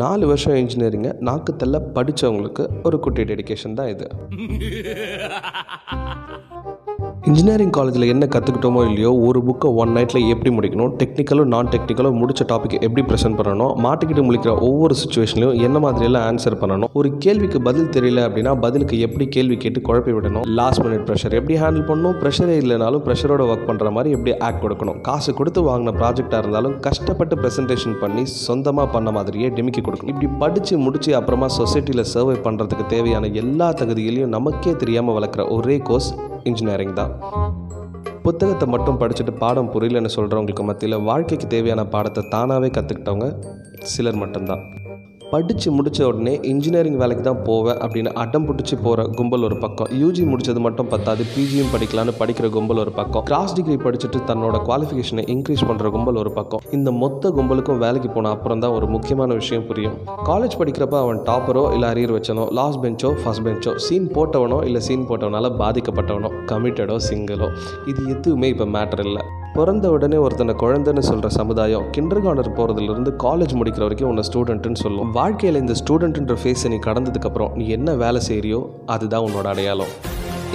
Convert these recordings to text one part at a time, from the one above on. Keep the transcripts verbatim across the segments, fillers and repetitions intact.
நாலு வருஷம் இன்ஜினியரிங்கை நாக்குத்தல்ல படித்தவங்களுக்கு ஒரு குட்டி டெடிகேஷன் தான் இது. இன்ஜினியரிங் காலேஜில் என்ன கற்றுக்கிட்டோமோ இல்லையோ, ஒரு புக்கை ஒன் நைட்டில் எப்படி முடிக்கணும், டெக்னிக்கலும் நான் டெக்னிக்கலும் முடித்த டாபிக் எப்படி ப்ரெசென்ட் பண்ணணும், மாட்டிக்கிட்டு முழிக்கிற ஒவ்வொரு சுச்சுவேஷன்லையும் என்ன மாதிரியெல்லாம் ஆன்சர் பண்ணணும், ஒரு கேள்விக்கு பதில் தெரியல அப்படின்னா பதிலுக்கு எப்படி கேள்வி கேட்டு குழப்பி விடணும், லாஸ்ட் மினிட் ப்ரெஷர் எப்படி ஹேண்டில் பண்ணணும், ப்ரெஷரே இல்லைனாலும் ப்ரெஷரோட ஒர்க் பண்ணுற மாதிரி எப்படி ஆக்ட் கொடுக்கணும், காசு கொடுத்து வாங்கின ப்ராஜெக்டாக இருந்தாலும் கஷ்டப்பட்டு ப்ரெசென்டேஷன் பண்ணி சொந்தமாக பண்ண மாதிரியே டிமிக்கி கொடுக்கணும். இப்படி படித்து முடித்து அப்புறமா சொசைட்டியில் சர்வை பண்ணுறதுக்கு தேவையான எல்லா தகுதிகளையும் நமக்கே தெரியாமல் வளர்க்குற ஒரே கோர்ஸ் இன்ஜினியரிங் தான். புத்தகத்தை மட்டும் படிச்சுட்டு பாடம் புரியலன்னு சொல்கிறவங்களுக்கு மத்தியில் வாழ்க்கைக்கு தேவையான பாடத்தை தானாகவே கற்றுக்கிட்டவங்க சிலர் மட்டும்தான். படித்து முடித்த உடனே இன்ஜினியரிங் வேலைக்கு தான் போவேன் அப்படின்னு அடம் பிடிச்சி போகிற கும்பல் ஒரு பக்கம், யூஜி முடித்தது மட்டும் பத்தாது பிஜியும் படிக்கலான்னு படிக்கிற கும்பல் ஒரு பக்கம், கிராஸ் டிகிரி படிச்சுட்டு தன்னோட குவாலிஃபிகேஷனை இன்க்ரீஸ் பண்ணுற கும்பல் ஒரு பக்கம். இந்த மொத்த கும்பலுக்கும் வேலைக்கு போன அப்புறம் தான் ஒரு முக்கியமான விஷயம் புரியும். காலேஜ் படிக்கிறப்ப அவன் டாப்பரோ இல்லை அரியர் வச்சனோ, லாஸ்ட் பெஞ்சோ ஃபர்ஸ்ட் பெஞ்சோ, சீன் போட்டவனோ இல்லை சீன் போட்டவனால் பாதிக்கப்பட்டவனோ, கமிட்டடோ சிங்கிளோ, இது எதுவுமே இப்போ மேட்டர் இல்லை. பிறந்த உடனே ஒருத்தனை குழந்தைன்னு சொல்கிற சமுதாயம் கிண்டர் கார்டர் போகிறதுலேருந்து காலேஜ் முடிக்கிற வரைக்கும் உன்னை ஸ்டூடெண்ட்டுன்னு சொல்லும். வாழ்க்கையில் இந்த ஸ்டூடெண்ட்டுன்ற ஃபேஸை நீ கடந்ததுக்கப்புறம் நீ என்ன வேலை செய்கிறியோ அதுதான் உன்னோட அடையாளம்.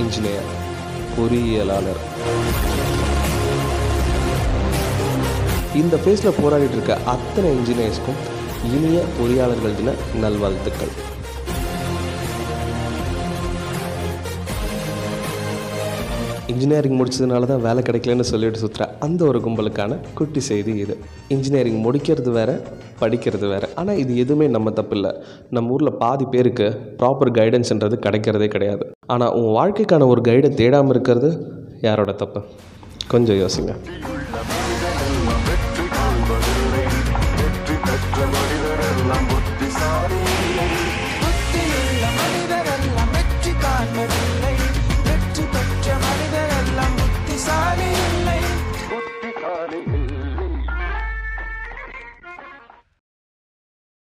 இன்ஜினியர், பொறியியலாளர், இந்த ஃபேஸில் போராடிட்டு இருக்க அத்தனை இன்ஜினியர்ஸ்க்கும் இனிய பொறியாளர்கள் தின நல்வாழ்த்துக்கள். இன்ஜினியரிங் முடித்ததுனால தான் வேலை கிடைக்கலன்னு சொல்லிட்டு சுற்றுற அந்த ஒரு கும்பலுக்கான குட்டி செய்தி இது. இன்ஜினியரிங் முடிக்கிறது வேறு, படிக்கிறது வேறு. ஆனால் இது எதுவுமே நம்ம தப்பு இல்லை. நம்ம ஊரில் பாதி பேருக்கு ப்ராப்பர் கைடன்ஸ்ன்றது கிடைக்கிறதே கிடையாது. ஆனால் உன் வாழ்க்கைக்கான ஒரு கைடை தேடாமல் இருக்கிறது யாரோட தப்பு? கொஞ்சம் யோசிங்க.